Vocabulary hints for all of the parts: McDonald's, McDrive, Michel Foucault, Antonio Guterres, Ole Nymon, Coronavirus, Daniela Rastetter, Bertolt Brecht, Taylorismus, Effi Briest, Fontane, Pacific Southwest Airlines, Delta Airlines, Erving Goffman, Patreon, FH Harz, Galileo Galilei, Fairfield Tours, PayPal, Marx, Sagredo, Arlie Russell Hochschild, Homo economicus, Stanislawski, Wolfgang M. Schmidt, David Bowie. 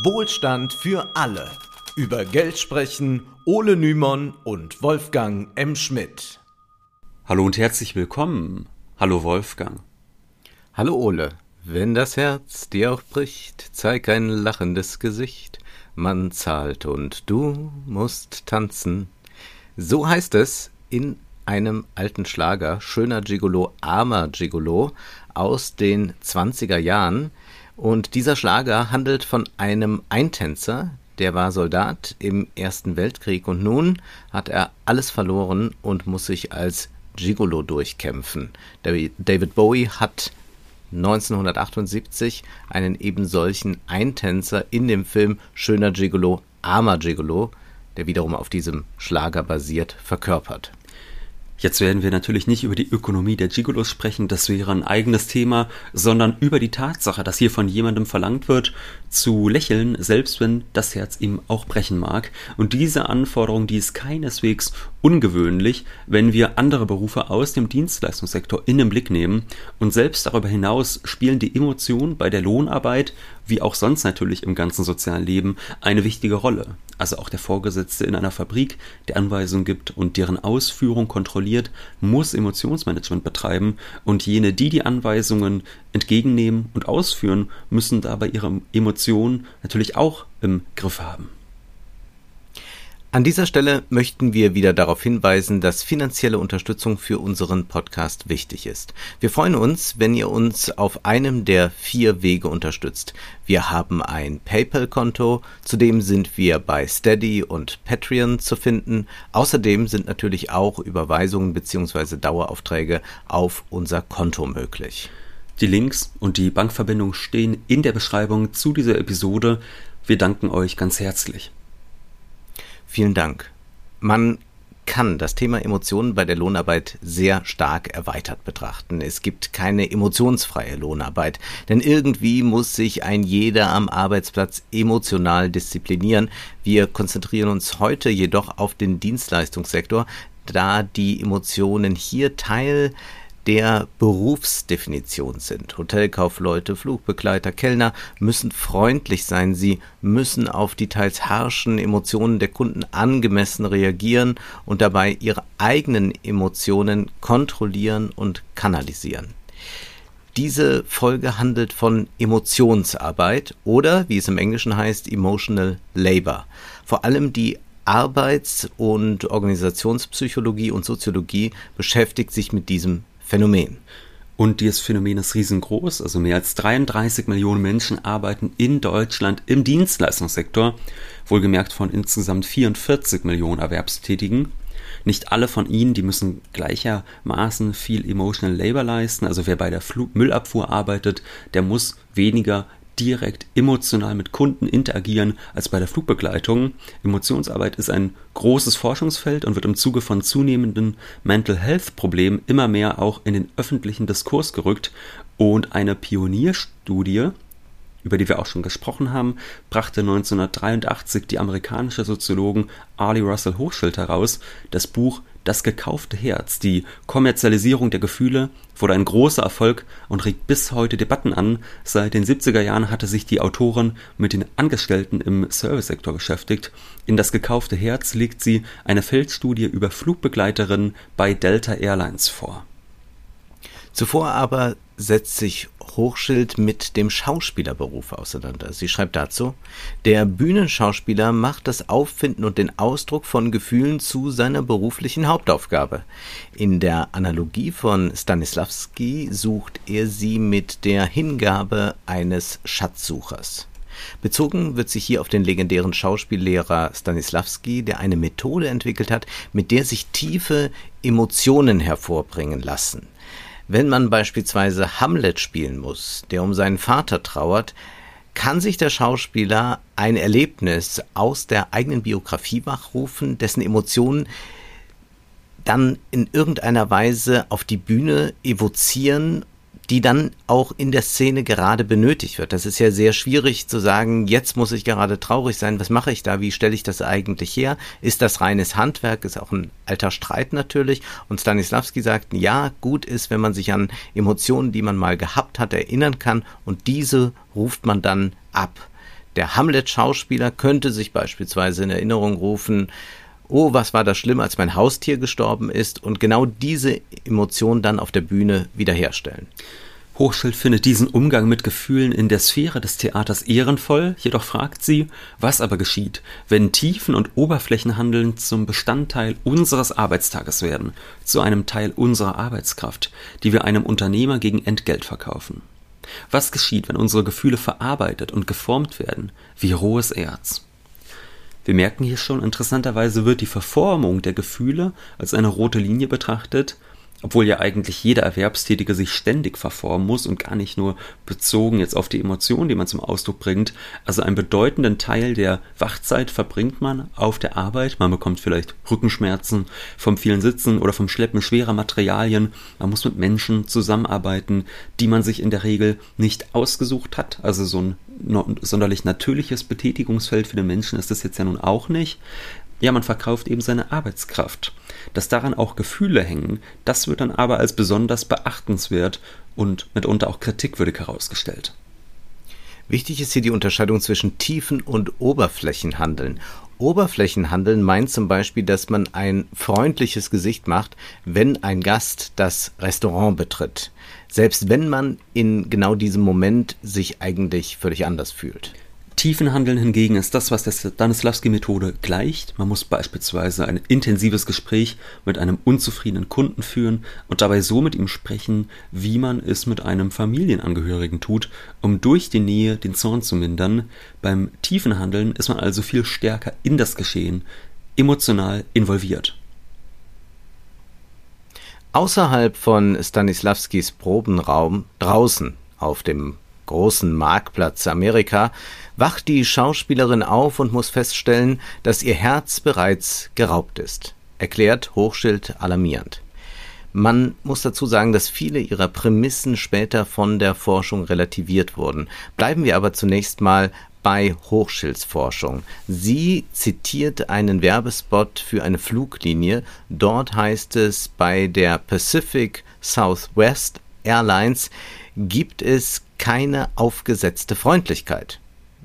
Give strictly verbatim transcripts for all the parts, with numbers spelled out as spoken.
Wohlstand für alle. Über Geld sprechen Ole Nymon und Wolfgang M. Schmidt. Hallo und herzlich willkommen. Hallo Wolfgang. Hallo Ole. Wenn das Herz dir auch bricht, zeig ein lachendes Gesicht. Man zahlt und du musst tanzen. So heißt es in einem alten Schlager, schöner Gigolo, armer Gigolo, aus den zwanziger Jahren. Und dieser Schlager handelt von einem Eintänzer, der war Soldat im Ersten Weltkrieg und nun hat er alles verloren und muss sich als Gigolo durchkämpfen. David Bowie hat neunzehnhundertachtundsiebzig einen eben solchen Eintänzer in dem Film Schöner Gigolo, armer Gigolo, der wiederum auf diesem Schlager basiert, verkörpert. Jetzt werden wir natürlich nicht über die Ökonomie der Gigolos sprechen, das wäre ein eigenes Thema, sondern über die Tatsache, dass hier von jemandem verlangt wird, zu lächeln, selbst wenn das Herz ihm auch brechen mag. Und diese Anforderung, die ist keineswegs ungewöhnlich, wenn wir andere Berufe aus dem Dienstleistungssektor in den Blick nehmen. Und selbst darüber hinaus spielen die Emotionen bei der Lohnarbeit, wie auch sonst natürlich im ganzen sozialen Leben, eine wichtige Rolle. Also auch der Vorgesetzte in einer Fabrik, der Anweisungen gibt und deren Ausführung kontrolliert, muss Emotionsmanagement betreiben, und jene, die die Anweisungen entgegennehmen und ausführen, müssen dabei ihre Emotionen natürlich auch im Griff haben. An dieser Stelle möchten wir wieder darauf hinweisen, dass finanzielle Unterstützung für unseren Podcast wichtig ist. Wir freuen uns, wenn ihr uns auf einem der vier Wege unterstützt. Wir haben ein PayPal-Konto, zudem sind wir bei Steady und Patreon zu finden. Außerdem sind natürlich auch Überweisungen bzw. Daueraufträge auf unser Konto möglich. Die Links und die Bankverbindung stehen in der Beschreibung zu dieser Episode. Wir danken euch ganz herzlich. Vielen Dank. Man kann das Thema Emotionen bei der Lohnarbeit sehr stark erweitert betrachten. Es gibt keine emotionsfreie Lohnarbeit, denn irgendwie muss sich ein jeder am Arbeitsplatz emotional disziplinieren. Wir konzentrieren uns heute jedoch auf den Dienstleistungssektor, da die Emotionen hier Teil der Berufsdefinition sind. Hotelkaufleute, Flugbegleiter, Kellner müssen freundlich sein, sie müssen auf die teils harschen Emotionen der Kunden angemessen reagieren und dabei ihre eigenen Emotionen kontrollieren und kanalisieren. Diese Folge handelt von Emotionsarbeit oder, wie es im Englischen heißt, Emotional Labor. Vor allem die Arbeits- und Organisationspsychologie und Soziologie beschäftigt sich mit diesem Phänomen. Und dieses Phänomen ist riesengroß, also mehr als dreiunddreißig Millionen Menschen arbeiten in Deutschland im Dienstleistungssektor, wohlgemerkt von insgesamt vierundvierzig Millionen Erwerbstätigen. Nicht alle von ihnen, die müssen gleichermaßen viel Emotional Labor leisten, also wer bei der Fl- Müllabfuhr arbeitet, der muss weniger direkt emotional mit Kunden interagieren als bei der Flugbegleitung. Emotionsarbeit ist ein großes Forschungsfeld und wird im Zuge von zunehmenden Mental Health Problemen immer mehr auch in den öffentlichen Diskurs gerückt, und eine Pionierstudie, über die wir auch schon gesprochen haben, brachte neunzehnhundertdreiundachtzig die amerikanische Soziologin Arlie Russell Hochschild heraus. Das Buch Das gekaufte Herz, die Kommerzialisierung der Gefühle, wurde ein großer Erfolg und regt bis heute Debatten an. Seit den siebziger Jahren hatte sich die Autorin mit den Angestellten im Servicesektor beschäftigt. In Das gekaufte Herz legt sie eine Feldstudie über Flugbegleiterinnen bei Delta Airlines vor. Zuvor aber setzt sich Hochschild mit dem Schauspielerberuf auseinander. Sie schreibt dazu: Der Bühnenschauspieler macht das Auffinden und den Ausdruck von Gefühlen zu seiner beruflichen Hauptaufgabe. In der Analogie von Stanislawski sucht er sie mit der Hingabe eines Schatzsuchers. Bezogen wird sich hier auf den legendären Schauspiellehrer Stanislawski, der eine Methode entwickelt hat, mit der sich tiefe Emotionen hervorbringen lassen. Wenn man beispielsweise Hamlet spielen muss, der um seinen Vater trauert, kann sich der Schauspieler ein Erlebnis aus der eigenen Biografie wachrufen, dessen Emotionen dann in irgendeiner Weise auf die Bühne evozieren, die dann auch in der Szene gerade benötigt wird. Das ist ja sehr schwierig zu sagen, jetzt muss ich gerade traurig sein, was mache ich da, wie stelle ich das eigentlich her? Ist das reines Handwerk? Ist auch ein alter Streit natürlich. Und Stanislawski sagt, ja, gut ist, wenn man sich an Emotionen, die man mal gehabt hat, erinnern kann, und diese ruft man dann ab. Der Hamlet-Schauspieler könnte sich beispielsweise in Erinnerung rufen, oh, was war das schlimm, als mein Haustier gestorben ist, und genau diese Emotion dann auf der Bühne wiederherstellen. Hochschild findet diesen Umgang mit Gefühlen in der Sphäre des Theaters ehrenvoll, jedoch fragt sie, was aber geschieht, wenn Tiefen- und Oberflächenhandeln zum Bestandteil unseres Arbeitstages werden, zu einem Teil unserer Arbeitskraft, die wir einem Unternehmer gegen Entgelt verkaufen. Was geschieht, wenn unsere Gefühle verarbeitet und geformt werden, wie rohes Erz? Wir merken hier schon, interessanterweise wird die Verformung der Gefühle als eine rote Linie betrachtet, obwohl ja eigentlich jeder Erwerbstätige sich ständig verformen muss und gar nicht nur bezogen jetzt auf die Emotionen, die man zum Ausdruck bringt. Also einen bedeutenden Teil der Wachzeit verbringt man auf der Arbeit. Man bekommt vielleicht Rückenschmerzen vom vielen Sitzen oder vom Schleppen schwerer Materialien. Man muss mit Menschen zusammenarbeiten, die man sich in der Regel nicht ausgesucht hat. Also so ein sonderlich natürliches Betätigungsfeld für den Menschen ist das jetzt ja nun auch nicht. Ja, man verkauft eben seine Arbeitskraft. Dass daran auch Gefühle hängen, das wird dann aber als besonders beachtenswert und mitunter auch kritikwürdig herausgestellt. Wichtig ist hier die Unterscheidung zwischen Tiefen- und Oberflächenhandeln. Oberflächenhandeln meint zum Beispiel, dass man ein freundliches Gesicht macht, wenn ein Gast das Restaurant betritt. Selbst wenn man in genau diesem Moment sich eigentlich völlig anders fühlt. Tiefenhandeln hingegen ist das, was der Stanislawski-Methode gleicht. Man muss beispielsweise ein intensives Gespräch mit einem unzufriedenen Kunden führen und dabei so mit ihm sprechen, wie man es mit einem Familienangehörigen tut, um durch die Nähe den Zorn zu mindern. Beim Tiefenhandeln ist man also viel stärker in das Geschehen, emotional involviert. Außerhalb von Stanislawskis Probenraum, draußen auf dem großen Marktplatz Amerika, wacht die Schauspielerin auf und muss feststellen, dass ihr Herz bereits geraubt ist, erklärt Hochschild alarmierend. Man muss dazu sagen, dass viele ihrer Prämissen später von der Forschung relativiert wurden. Bleiben wir aber zunächst mal bei Hochschilds Forschung. Sie zitiert einen Werbespot für eine Fluglinie. Dort heißt es, bei der Pacific Southwest Airlines gibt es keine aufgesetzte Freundlichkeit.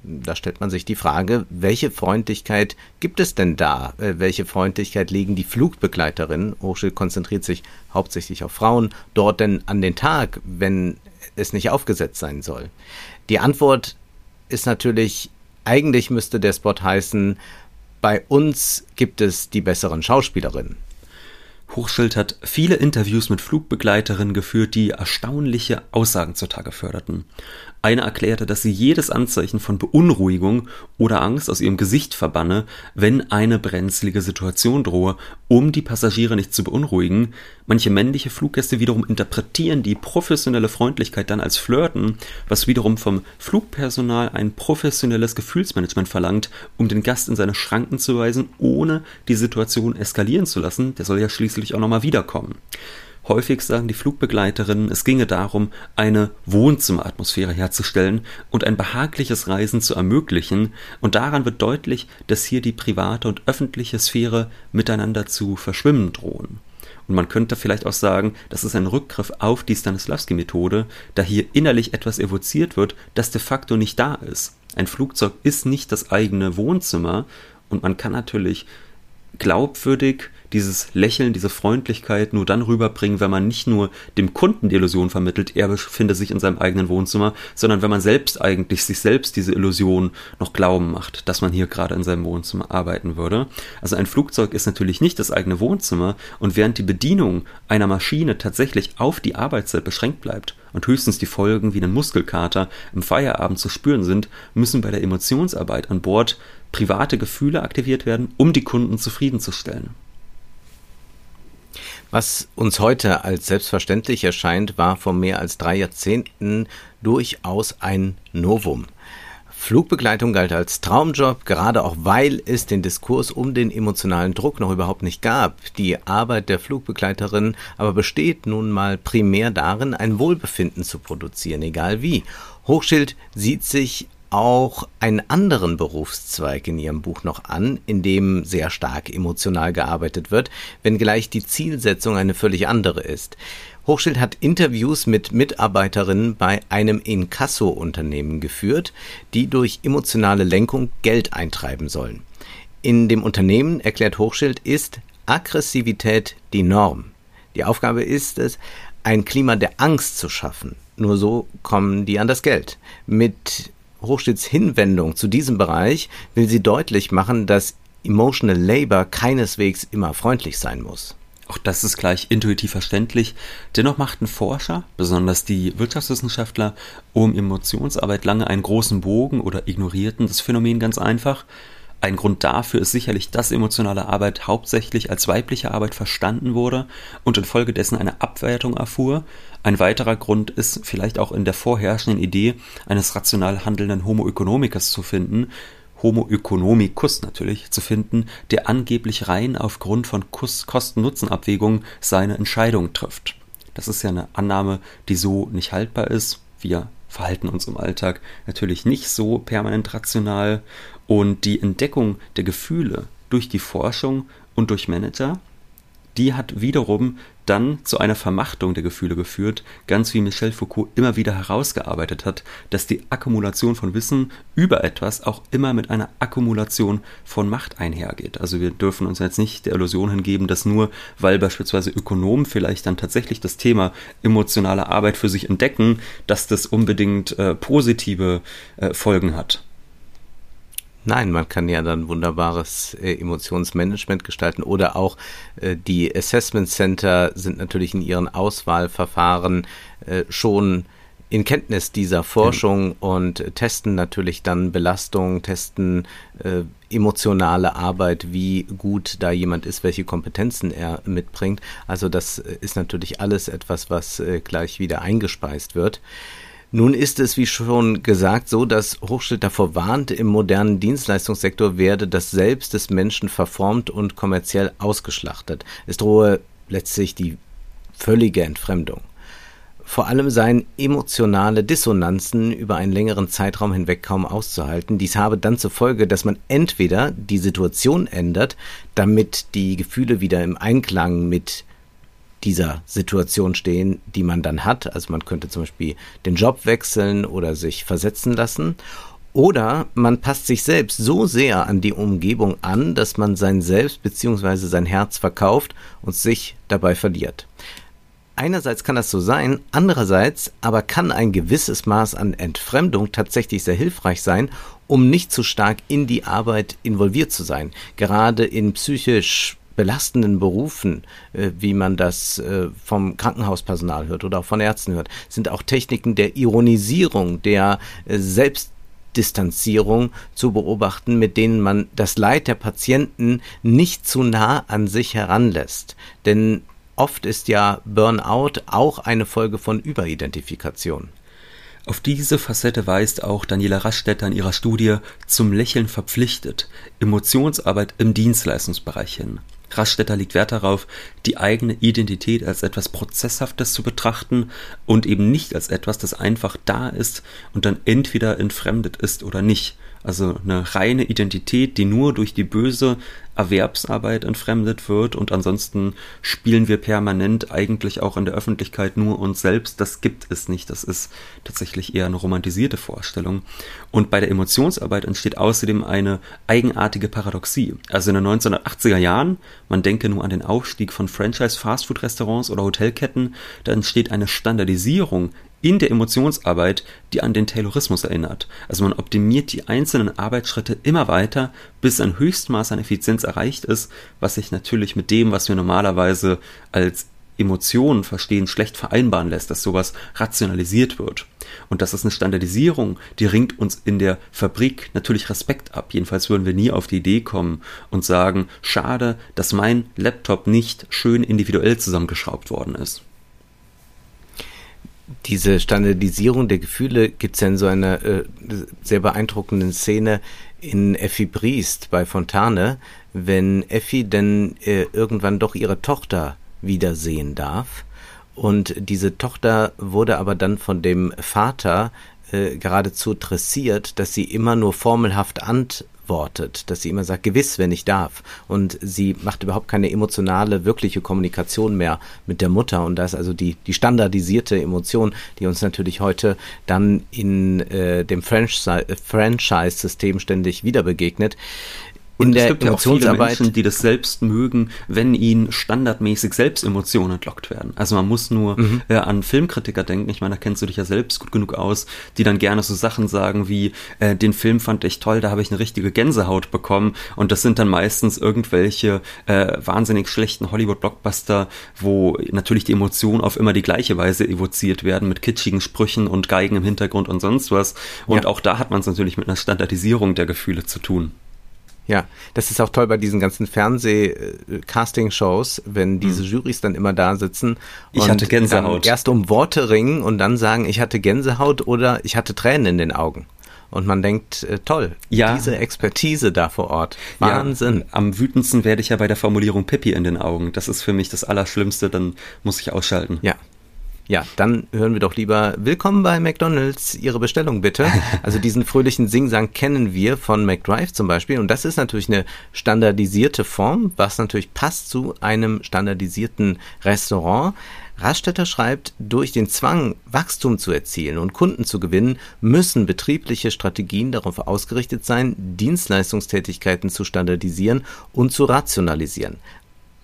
Da stellt man sich die Frage, welche Freundlichkeit gibt es denn da? Welche Freundlichkeit legen die Flugbegleiterinnen, Hochschild konzentriert sich hauptsächlich auf Frauen, dort denn an den Tag, wenn es nicht aufgesetzt sein soll? Die Antwort ist natürlich, eigentlich müsste der Spot heißen, bei uns gibt es die besseren Schauspielerinnen. Hochschild hat viele Interviews mit Flugbegleiterinnen geführt, die erstaunliche Aussagen zutage förderten. Eine erklärte, dass sie jedes Anzeichen von Beunruhigung oder Angst aus ihrem Gesicht verbanne, wenn eine brenzlige Situation drohe, um die Passagiere nicht zu beunruhigen. Manche männliche Fluggäste wiederum interpretieren die professionelle Freundlichkeit dann als Flirten, was wiederum vom Flugpersonal ein professionelles Gefühlsmanagement verlangt, um den Gast in seine Schranken zu weisen, ohne die Situation eskalieren zu lassen. Der soll ja schließlich auch nochmal wiederkommen. Häufig sagen die Flugbegleiterinnen, es ginge darum, eine Wohnzimmeratmosphäre herzustellen und ein behagliches Reisen zu ermöglichen, und daran wird deutlich, dass hier die private und öffentliche Sphäre miteinander zu verschwimmen drohen. Und man könnte vielleicht auch sagen, das ist ein Rückgriff auf die Stanislawski-Methode, da hier innerlich etwas evoziert wird, das de facto nicht da ist. Ein Flugzeug ist nicht das eigene Wohnzimmer, und man kann natürlich glaubwürdig dieses Lächeln, diese Freundlichkeit nur dann rüberbringen, wenn man nicht nur dem Kunden die Illusion vermittelt, er befinde sich in seinem eigenen Wohnzimmer, sondern wenn man selbst eigentlich sich selbst diese Illusion noch glauben macht, dass man hier gerade in seinem Wohnzimmer arbeiten würde. Also ein Flugzeug ist natürlich nicht das eigene Wohnzimmer, und während die Bedienung einer Maschine tatsächlich auf die Arbeitszeit beschränkt bleibt und höchstens die Folgen wie einen Muskelkater im Feierabend zu spüren sind, müssen bei der Emotionsarbeit an Bord private Gefühle aktiviert werden, um die Kunden zufriedenzustellen. Was uns heute als selbstverständlich erscheint, war vor mehr als drei Jahrzehnten durchaus ein Novum. Flugbegleitung galt als Traumjob, gerade auch weil es den Diskurs um den emotionalen Druck noch überhaupt nicht gab. Die Arbeit der Flugbegleiterin aber besteht nun mal primär darin, ein Wohlbefinden zu produzieren, egal wie. Hochschild sieht sich auch einen anderen Berufszweig in Ihrem Buch noch an, in dem sehr stark emotional gearbeitet wird, wenngleich die Zielsetzung eine völlig andere ist. Hochschild hat Interviews mit Mitarbeiterinnen bei einem Inkasso-Unternehmen geführt, die durch emotionale Lenkung Geld eintreiben sollen. In dem Unternehmen, erklärt Hochschild, ist Aggressivität die Norm. Die Aufgabe ist es, ein Klima der Angst zu schaffen. Nur so kommen die an das Geld. Mit Hochschilds Hinwendung zu diesem Bereich will sie deutlich machen, dass Emotional Labor keineswegs immer freundlich sein muss. Auch das ist gleich intuitiv verständlich. Dennoch machten Forscher, besonders die Wirtschaftswissenschaftler, um Emotionsarbeit lange einen großen Bogen oder ignorierten das Phänomen ganz einfach. Ein Grund dafür ist sicherlich, dass emotionale Arbeit hauptsächlich als weibliche Arbeit verstanden wurde und infolgedessen eine Abwertung erfuhr. Ein weiterer Grund ist vielleicht auch in der vorherrschenden Idee eines rational handelnden Homo economicus zu finden, Homo economicus natürlich zu finden, der angeblich rein aufgrund von Kosten-Nutzen-Abwägungen seine Entscheidung trifft. Das ist ja eine Annahme, die so nicht haltbar ist. Wir verhalten uns im Alltag natürlich nicht so permanent rational. Und die Entdeckung der Gefühle durch die Forschung und durch Manager, die hat wiederum dann zu einer Vermachtung der Gefühle geführt, ganz wie Michel Foucault immer wieder herausgearbeitet hat, dass die Akkumulation von Wissen über etwas auch immer mit einer Akkumulation von Macht einhergeht. Also wir dürfen uns jetzt nicht der Illusion hingeben, dass nur, weil beispielsweise Ökonomen vielleicht dann tatsächlich das Thema emotionale Arbeit für sich entdecken, dass das unbedingt äh, positive äh, Folgen hat. Nein, man kann ja dann wunderbares äh, Emotionsmanagement gestalten oder auch äh, die Assessment Center sind natürlich in ihren Auswahlverfahren äh, schon in Kenntnis dieser Forschung und äh, testen natürlich dann Belastung, testen äh, emotionale Arbeit, wie gut da jemand ist, welche Kompetenzen er mitbringt. Also das ist natürlich alles etwas, was äh, gleich wieder eingespeist wird. Nun ist es, wie schon gesagt, so, dass Hochschild davor warnt, im modernen Dienstleistungssektor werde das Selbst des Menschen verformt und kommerziell ausgeschlachtet. Es drohe letztlich die völlige Entfremdung. Vor allem seien emotionale Dissonanzen über einen längeren Zeitraum hinweg kaum auszuhalten. Dies habe dann zur Folge, dass man entweder die Situation ändert, damit die Gefühle wieder im Einklang mit dieser Situation stehen, die man dann hat. Also man könnte zum Beispiel den Job wechseln oder sich versetzen lassen. Oder man passt sich selbst so sehr an die Umgebung an, dass man sein Selbst bzw. sein Herz verkauft und sich dabei verliert. Einerseits kann das so sein, andererseits aber kann ein gewisses Maß an Entfremdung tatsächlich sehr hilfreich sein, um nicht zu stark in die Arbeit involviert zu sein. Gerade in psychisch belastenden Berufen, wie man das vom Krankenhauspersonal hört oder auch von Ärzten hört, sind auch Techniken der Ironisierung, der Selbstdistanzierung zu beobachten, mit denen man das Leid der Patienten nicht zu nah an sich heranlässt. Denn oft ist ja Burnout auch eine Folge von Überidentifikation. Auf diese Facette weist auch Daniela Rastetter in ihrer Studie "Zum Lächeln verpflichtet – Emotionsarbeit im Dienstleistungsbereich" hin. Rastetter legt Wert darauf, die eigene Identität als etwas Prozesshaftes zu betrachten und eben nicht als etwas, das einfach da ist und dann entweder entfremdet ist oder nicht. Also eine reine Identität, die nur durch die böse Erwerbsarbeit entfremdet wird und ansonsten spielen wir permanent eigentlich auch in der Öffentlichkeit nur uns selbst. Das gibt es nicht. Das ist tatsächlich eher eine romantisierte Vorstellung. Und bei der Emotionsarbeit entsteht außerdem eine eigenartige Paradoxie. Also in den neunzehnhundertachtziger Jahren, man denke nur an den Aufstieg von Franchise-Fastfood-Restaurants oder Hotelketten, da entsteht eine Standardisierung in der Emotionsarbeit, die an den Taylorismus erinnert. Also man optimiert die einzelnen Arbeitsschritte immer weiter, bis ein Höchstmaß an Effizienz erreicht ist, was sich natürlich mit dem, was wir normalerweise als Emotionen verstehen, schlecht vereinbaren lässt, dass sowas rationalisiert wird. Und das ist eine Standardisierung, die ringt uns in der Fabrik natürlich Respekt ab. Jedenfalls würden wir nie auf die Idee kommen und sagen, schade, dass mein Laptop nicht schön individuell zusammengeschraubt worden ist. Diese Standardisierung der Gefühle gibt es ja in so einer äh, sehr beeindruckenden Szene in Effi Briest bei Fontane, wenn Effi denn äh, irgendwann doch ihre Tochter wiedersehen darf. Und diese Tochter wurde aber dann von dem Vater äh, geradezu dressiert, dass sie immer nur formelhaft antwortet, dass sie immer sagt, gewiss, wenn ich darf. Und sie macht überhaupt keine emotionale, wirkliche Kommunikation mehr mit der Mutter. Und das ist also die, die standardisierte Emotion, die uns natürlich heute dann in äh, dem Franchise-System ständig wieder begegnet. Und es gibt ja auch viele Menschen, die das selbst mögen, wenn ihnen standardmäßig selbst Emotionen entlockt werden. Also man muss nur mhm. äh, an Filmkritiker denken, ich meine, da kennst du dich ja selbst gut genug aus, die dann gerne so Sachen sagen wie, äh, den Film fand ich toll, da habe ich eine richtige Gänsehaut bekommen, und das sind dann meistens irgendwelche äh, wahnsinnig schlechten Hollywood-Blockbuster, wo natürlich die Emotionen auf immer die gleiche Weise evoziert werden, mit kitschigen Sprüchen und Geigen im Hintergrund und sonst was. Und ja. auch da hat man es natürlich mit einer Standardisierung der Gefühle zu tun. Ja, das ist auch toll bei diesen ganzen Fernseh-Casting-Shows, wenn diese Jurys dann immer da sitzen und ich hatte Gänsehaut. Dann erst um Worte ringen und dann sagen, ich hatte Gänsehaut oder ich hatte Tränen in den Augen. Und man denkt, äh, toll, ja. diese Expertise da vor Ort, Wahnsinn. Ja, am wütendsten werde ich ja bei der Formulierung Pipi in den Augen. Das ist für mich das Allerschlimmste, dann muss ich ausschalten. Ja. Ja, dann hören wir doch lieber Willkommen bei McDonald's, Ihre Bestellung bitte. Also diesen fröhlichen Singsang kennen wir von McDrive zum Beispiel, und das ist natürlich eine standardisierte Form, was natürlich passt zu einem standardisierten Restaurant. Rastetter schreibt, durch den Zwang, Wachstum zu erzielen und Kunden zu gewinnen, müssen betriebliche Strategien darauf ausgerichtet sein, Dienstleistungstätigkeiten zu standardisieren und zu rationalisieren.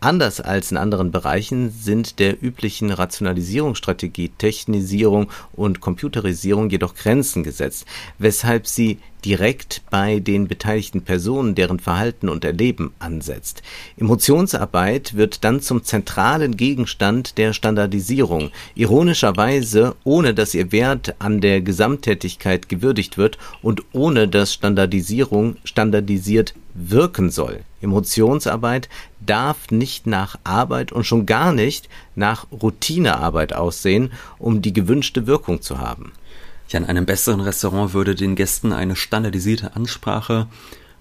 Anders als in anderen Bereichen sind der üblichen Rationalisierungsstrategie, Technisierung und Computerisierung jedoch Grenzen gesetzt, weshalb sie direkt bei den beteiligten Personen, deren Verhalten und Erleben ansetzt. Emotionsarbeit wird dann zum zentralen Gegenstand der Standardisierung, ironischerweise ohne dass ihr Wert an der Gesamttätigkeit gewürdigt wird und ohne dass Standardisierung standardisiert wirken soll. Emotionsarbeit darf nicht nach Arbeit und schon gar nicht nach Routinearbeit aussehen, um die gewünschte Wirkung zu haben. Ja, in einem besseren Restaurant würde den Gästen eine standardisierte Ansprache,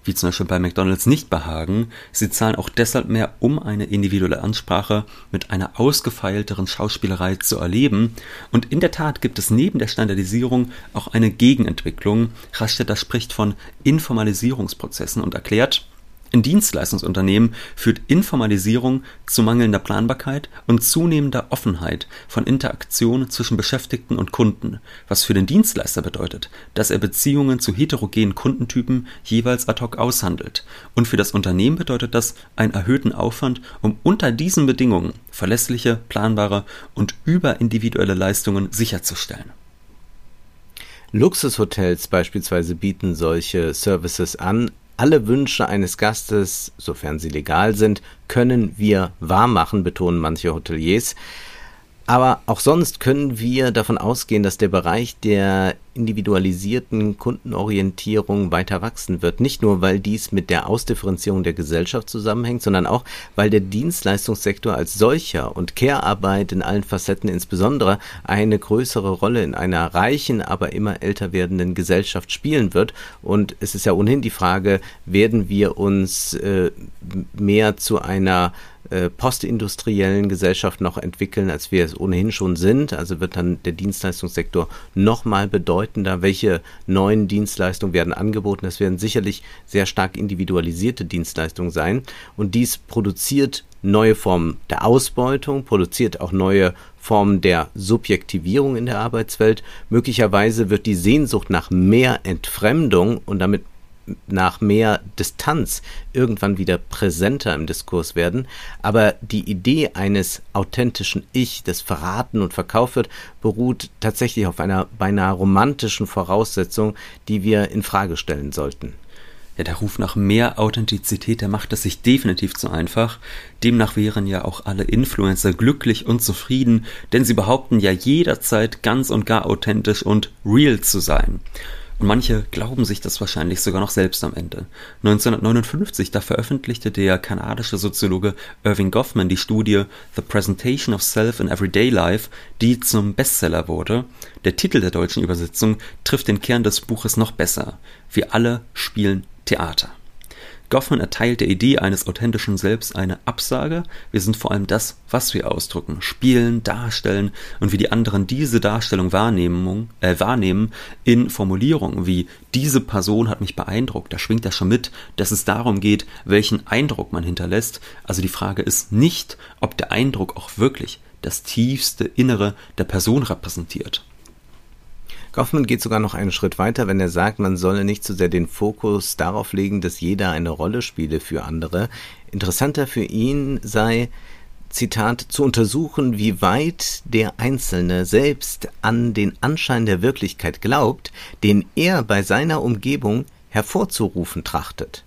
wie zum Beispiel bei McDonald's, nicht behagen. Sie zahlen auch deshalb mehr, um eine individuelle Ansprache mit einer ausgefeilteren Schauspielerei zu erleben. Und in der Tat gibt es neben der Standardisierung auch eine Gegenentwicklung. Rastetter spricht von Informalisierungsprozessen und erklärt, in Dienstleistungsunternehmen führt Informalisierung zu mangelnder Planbarkeit und zunehmender Offenheit von Interaktion zwischen Beschäftigten und Kunden, was für den Dienstleister bedeutet, dass er Beziehungen zu heterogenen Kundentypen jeweils ad hoc aushandelt. Und für das Unternehmen bedeutet das einen erhöhten Aufwand, um unter diesen Bedingungen verlässliche, planbare und überindividuelle Leistungen sicherzustellen. Luxushotels beispielsweise bieten solche Services an. Alle Wünsche eines Gastes, sofern sie legal sind, können wir wahrmachen, betonen manche Hoteliers. Aber auch sonst können wir davon ausgehen, dass der Bereich der individualisierten Kundenorientierung weiter wachsen wird. Nicht nur, weil dies mit der Ausdifferenzierung der Gesellschaft zusammenhängt, sondern auch, weil der Dienstleistungssektor als solcher und Care-Arbeit in allen Facetten insbesondere eine größere Rolle in einer reichen, aber immer älter werdenden Gesellschaft spielen wird. Und es ist ja ohnehin die Frage, werden wir uns äh, mehr zu einer postindustriellen Gesellschaft noch entwickeln, als wir es ohnehin schon sind. Also wird dann der Dienstleistungssektor nochmal bedeutender. Welche neuen Dienstleistungen werden angeboten? Das werden sicherlich sehr stark individualisierte Dienstleistungen sein. Und dies produziert neue Formen der Ausbeutung, produziert auch neue Formen der Subjektivierung in der Arbeitswelt. Möglicherweise wird die Sehnsucht nach mehr Entfremdung und damit nach mehr Distanz irgendwann wieder präsenter im Diskurs werden, aber die Idee eines authentischen Ich, das verraten und verkauft wird, beruht tatsächlich auf einer beinahe romantischen Voraussetzung, die wir in Frage stellen sollten. Ja, der Ruf nach mehr Authentizität, der macht es sich definitiv zu einfach. Demnach wären ja auch alle Influencer glücklich und zufrieden, denn sie behaupten ja jederzeit ganz und gar authentisch und real zu sein. Und manche glauben sich das wahrscheinlich sogar noch selbst am Ende. neunzehnhundertneunundfünfzig, da veröffentlichte der kanadische Soziologe Erving Goffman die Studie The Presentation of Self in Everyday Life, die zum Bestseller wurde. Der Titel der deutschen Übersetzung trifft den Kern des Buches noch besser. Wir alle spielen Theater. Goffman erteilt der Idee eines authentischen Selbst eine Absage. Wir sind vor allem das, was wir ausdrücken, spielen, darstellen und wie die anderen diese Darstellung wahrnehmen, äh, wahrnehmen in Formulierungen wie diese Person hat mich beeindruckt. Da schwingt das schon mit, dass es darum geht, welchen Eindruck man hinterlässt. Also die Frage ist nicht, ob der Eindruck auch wirklich das tiefste Innere der Person repräsentiert. Goffman geht sogar noch einen Schritt weiter, wenn er sagt, man solle nicht so sehr den Fokus darauf legen, dass jeder eine Rolle spiele für andere. Interessanter für ihn sei, Zitat, zu untersuchen, wie weit der Einzelne selbst an den Anschein der Wirklichkeit glaubt, den er bei seiner Umgebung hervorzurufen trachtet.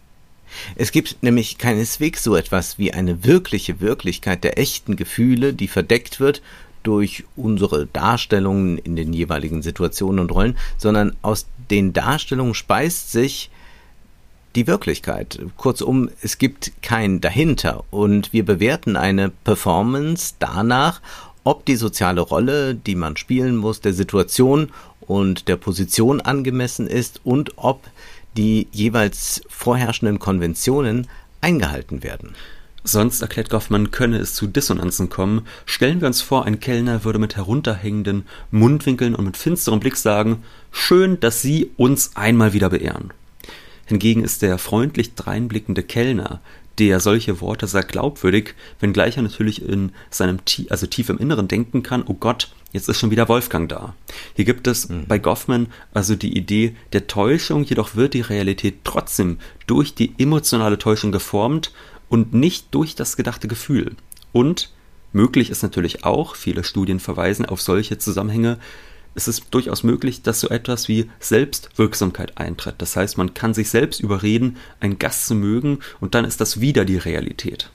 Es gibt nämlich keineswegs so etwas wie eine wirkliche Wirklichkeit der echten Gefühle, die verdeckt wird durch unsere Darstellungen in den jeweiligen Situationen und Rollen, sondern aus den Darstellungen speist sich die Wirklichkeit. Kurzum, es gibt kein Dahinter und wir bewerten eine Performance danach, ob die soziale Rolle, die man spielen muss, der Situation und der Position angemessen ist und ob die jeweils vorherrschenden Konventionen eingehalten werden. Sonst, erklärt Goffman, könne es zu Dissonanzen kommen. Stellen wir uns vor, ein Kellner würde mit herunterhängenden Mundwinkeln und mit finsterem Blick sagen, schön, dass Sie uns einmal wieder beehren. Hingegen ist der freundlich dreinblickende Kellner, der solche Worte sagt, glaubwürdig, wenngleich er natürlich in seinem, also tief im Inneren denken kann, oh Gott, jetzt ist schon wieder Wolfgang da. Hier gibt es mhm. bei Goffman also die Idee der Täuschung, jedoch wird die Realität trotzdem durch die emotionale Täuschung geformt und nicht durch das gedachte Gefühl. Und möglich ist natürlich auch, viele Studien verweisen auf solche Zusammenhänge, es ist durchaus möglich, dass so etwas wie Selbstwirksamkeit eintritt. Das heißt, man kann sich selbst überreden, einen Gast zu mögen, und dann ist das wieder die Realität.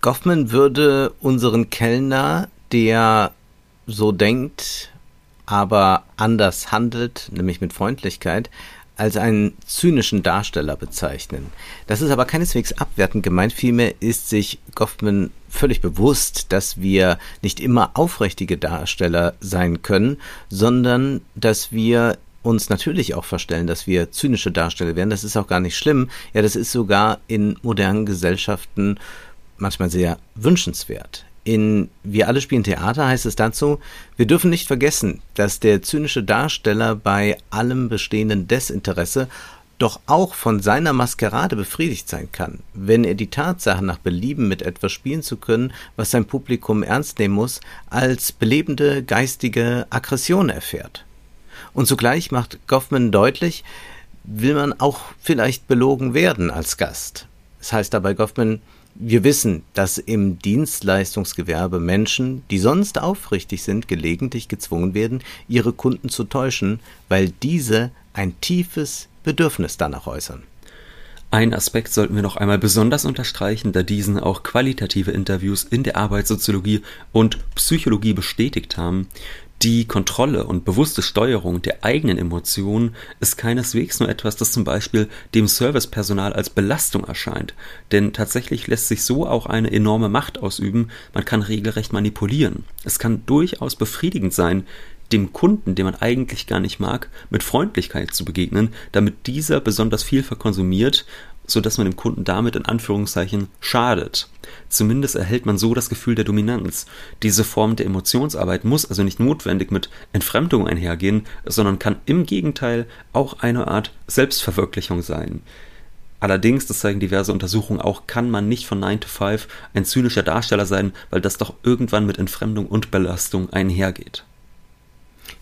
Goffman würde unseren Kellner, der so denkt, aber anders handelt, nämlich mit Freundlichkeit, als einen zynischen Darsteller bezeichnen. Das ist aber keineswegs abwertend gemeint, vielmehr ist sich Goffman völlig bewusst, dass wir nicht immer aufrichtige Darsteller sein können, sondern dass wir uns natürlich auch verstellen, dass wir zynische Darsteller werden. Das ist auch gar nicht schlimm. Ja, das ist sogar in modernen Gesellschaften manchmal sehr wünschenswert. In Wir alle spielen Theater heißt es dazu, wir dürfen nicht vergessen, dass der zynische Darsteller bei allem bestehenden Desinteresse doch auch von seiner Maskerade befriedigt sein kann, wenn er die Tatsache nach Belieben mit etwas spielen zu können, was sein Publikum ernst nehmen muss, als belebende geistige Aggression erfährt. Und zugleich macht Goffman deutlich, will man auch vielleicht belogen werden als Gast. Das heißt dabei, Goffman, wir wissen, dass im Dienstleistungsgewerbe Menschen, die sonst aufrichtig sind, gelegentlich gezwungen werden, ihre Kunden zu täuschen, weil diese ein tiefes Bedürfnis danach äußern. Einen Aspekt sollten wir noch einmal besonders unterstreichen, da diesen auch qualitative Interviews in der Arbeitssoziologie und Psychologie bestätigt haben. Die Kontrolle und bewusste Steuerung der eigenen Emotionen ist keineswegs nur etwas, das zum Beispiel dem Servicepersonal als Belastung erscheint, denn tatsächlich lässt sich so auch eine enorme Macht ausüben, man kann regelrecht manipulieren. Es kann durchaus befriedigend sein, dem Kunden, den man eigentlich gar nicht mag, mit Freundlichkeit zu begegnen, damit dieser besonders viel verkonsumiert, sodass man dem Kunden damit in Anführungszeichen schadet. Zumindest erhält man so das Gefühl der Dominanz. Diese Form der Emotionsarbeit muss also nicht notwendig mit Entfremdung einhergehen, sondern kann im Gegenteil auch eine Art Selbstverwirklichung sein. Allerdings, das zeigen diverse Untersuchungen auch, kann man nicht von nine to five ein zynischer Darsteller sein, weil das doch irgendwann mit Entfremdung und Belastung einhergeht.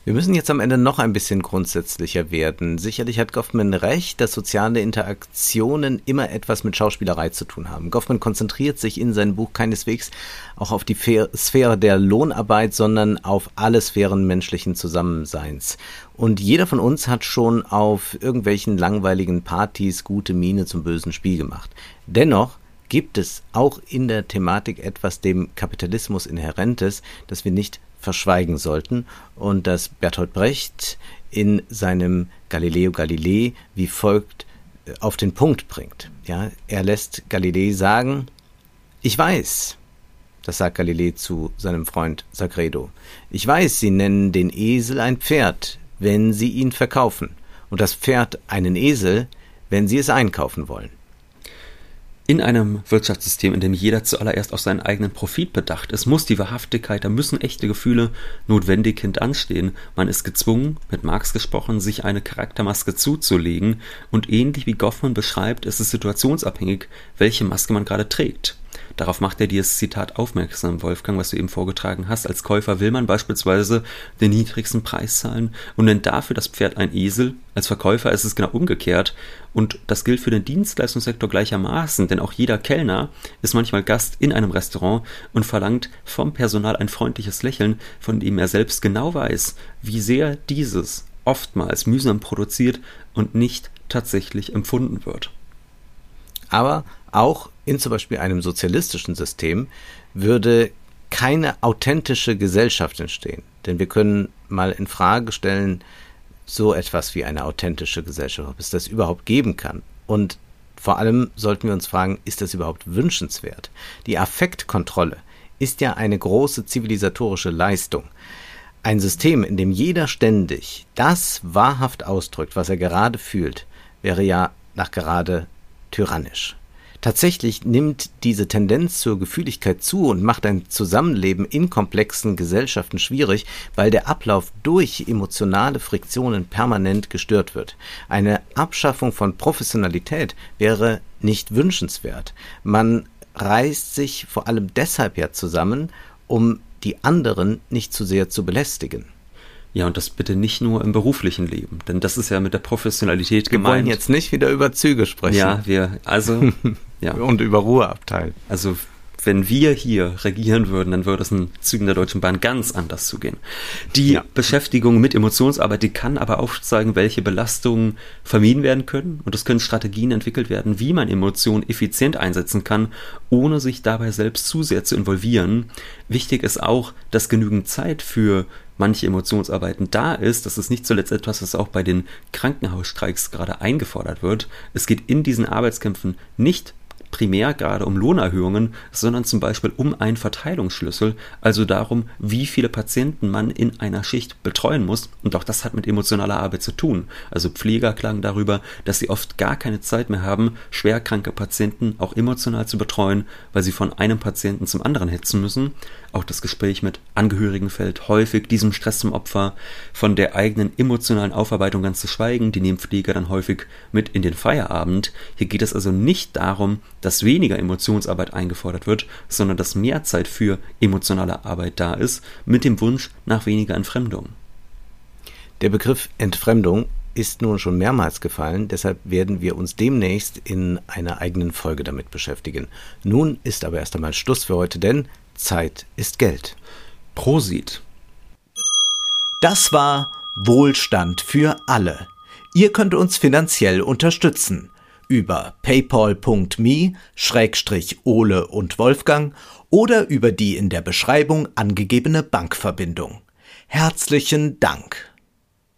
Wir müssen jetzt am Ende noch ein bisschen grundsätzlicher werden. Sicherlich hat Goffman recht, dass soziale Interaktionen immer etwas mit Schauspielerei zu tun haben. Goffman konzentriert sich in seinem Buch keineswegs auch auf die Sphäre der Lohnarbeit, sondern auf alle Sphären menschlichen Zusammenseins. Und jeder von uns hat schon auf irgendwelchen langweiligen Partys gute Miene zum bösen Spiel gemacht. Dennoch gibt es auch in der Thematik etwas dem Kapitalismus inhärentes, das wir nicht verschweigen sollten und das Bertolt Brecht in seinem Galileo Galilei wie folgt auf den Punkt bringt. Ja, er lässt Galilei sagen, ich weiß, das sagt Galilei zu seinem Freund Sagredo, ich weiß, Sie nennen den Esel ein Pferd, wenn Sie ihn verkaufen, und das Pferd einen Esel, wenn sie es einkaufen wollen. In einem Wirtschaftssystem, in dem jeder zuallererst auf seinen eigenen Profit bedacht ist, muss die Wahrhaftigkeit, da müssen echte Gefühle notwendig hintanstehen. Man ist gezwungen, mit Marx gesprochen, sich eine Charaktermaske zuzulegen, und ähnlich wie Goffman beschreibt, ist es situationsabhängig, welche Maske man gerade trägt. Darauf macht er dieses Zitat aufmerksam, Wolfgang, was du eben vorgetragen hast. Als Käufer will man beispielsweise den niedrigsten Preis zahlen und nennt dafür das Pferd ein Esel. Als Verkäufer ist es genau umgekehrt. Und das gilt für den Dienstleistungssektor gleichermaßen, denn auch jeder Kellner ist manchmal Gast in einem Restaurant und verlangt vom Personal ein freundliches Lächeln, von dem er selbst genau weiß, wie sehr dieses oftmals mühsam produziert und nicht tatsächlich empfunden wird. Aber auch in zum Beispiel einem sozialistischen System würde keine authentische Gesellschaft entstehen. Denn wir können mal in Frage stellen, so etwas wie eine authentische Gesellschaft, ob es das überhaupt geben kann. Und vor allem sollten wir uns fragen, ist das überhaupt wünschenswert? Die Affektkontrolle ist ja eine große zivilisatorische Leistung. Ein System, in dem jeder ständig das wahrhaft ausdrückt, was er gerade fühlt, wäre ja nach gerade tyrannisch. Tatsächlich nimmt diese Tendenz zur Gefühligkeit zu und macht ein Zusammenleben in komplexen Gesellschaften schwierig, weil der Ablauf durch emotionale Friktionen permanent gestört wird. Eine Abschaffung von Professionalität wäre nicht wünschenswert. Man reißt sich vor allem deshalb ja zusammen, um die anderen nicht zu sehr zu belästigen. Ja, und das bitte nicht nur im beruflichen Leben, denn das ist ja mit der Professionalität gemeint. Wir wollen jetzt nicht wieder über Züge sprechen. Ja, wir, also, ja. Und über Ruheabteil. Also, wenn wir hier regieren würden, dann würde es in Zügen der Deutschen Bahn ganz anders zugehen. Die ja. Beschäftigung mit Emotionsarbeit, die kann aber aufzeigen, welche Belastungen vermieden werden können. Und es können Strategien entwickelt werden, wie man Emotionen effizient einsetzen kann, ohne sich dabei selbst zu sehr zu involvieren. Wichtig ist auch, dass genügend Zeit für manche Emotionsarbeiten da ist. Das ist nicht zuletzt etwas, was auch bei den Krankenhausstreiks gerade eingefordert wird. Es geht in diesen Arbeitskämpfen nicht primär gerade um Lohnerhöhungen, sondern zum Beispiel um einen Verteilungsschlüssel, also darum, wie viele Patienten man in einer Schicht betreuen muss. Und auch das hat mit emotionaler Arbeit zu tun. Also Pfleger klagen darüber, dass sie oft gar keine Zeit mehr haben, schwerkranke Patienten auch emotional zu betreuen, weil sie von einem Patienten zum anderen hetzen müssen. Auch das Gespräch mit Angehörigen fällt häufig diesem Stress zum Opfer, von der eigenen emotionalen Aufarbeitung ganz zu schweigen. Die nehmen Pfleger dann häufig mit in den Feierabend. Hier geht es also nicht darum, dass weniger Emotionsarbeit eingefordert wird, sondern dass mehr Zeit für emotionale Arbeit da ist, mit dem Wunsch nach weniger Entfremdung. Der Begriff Entfremdung ist nun schon mehrmals gefallen, deshalb werden wir uns demnächst in einer eigenen Folge damit beschäftigen. Nun ist aber erst einmal Schluss für heute, denn Zeit ist Geld. Prosit! Das war Wohlstand für alle. Ihr könnt uns finanziell unterstützen. Über paypal punkt me slash ole und Wolfgang oder über die in der Beschreibung angegebene Bankverbindung. Herzlichen Dank!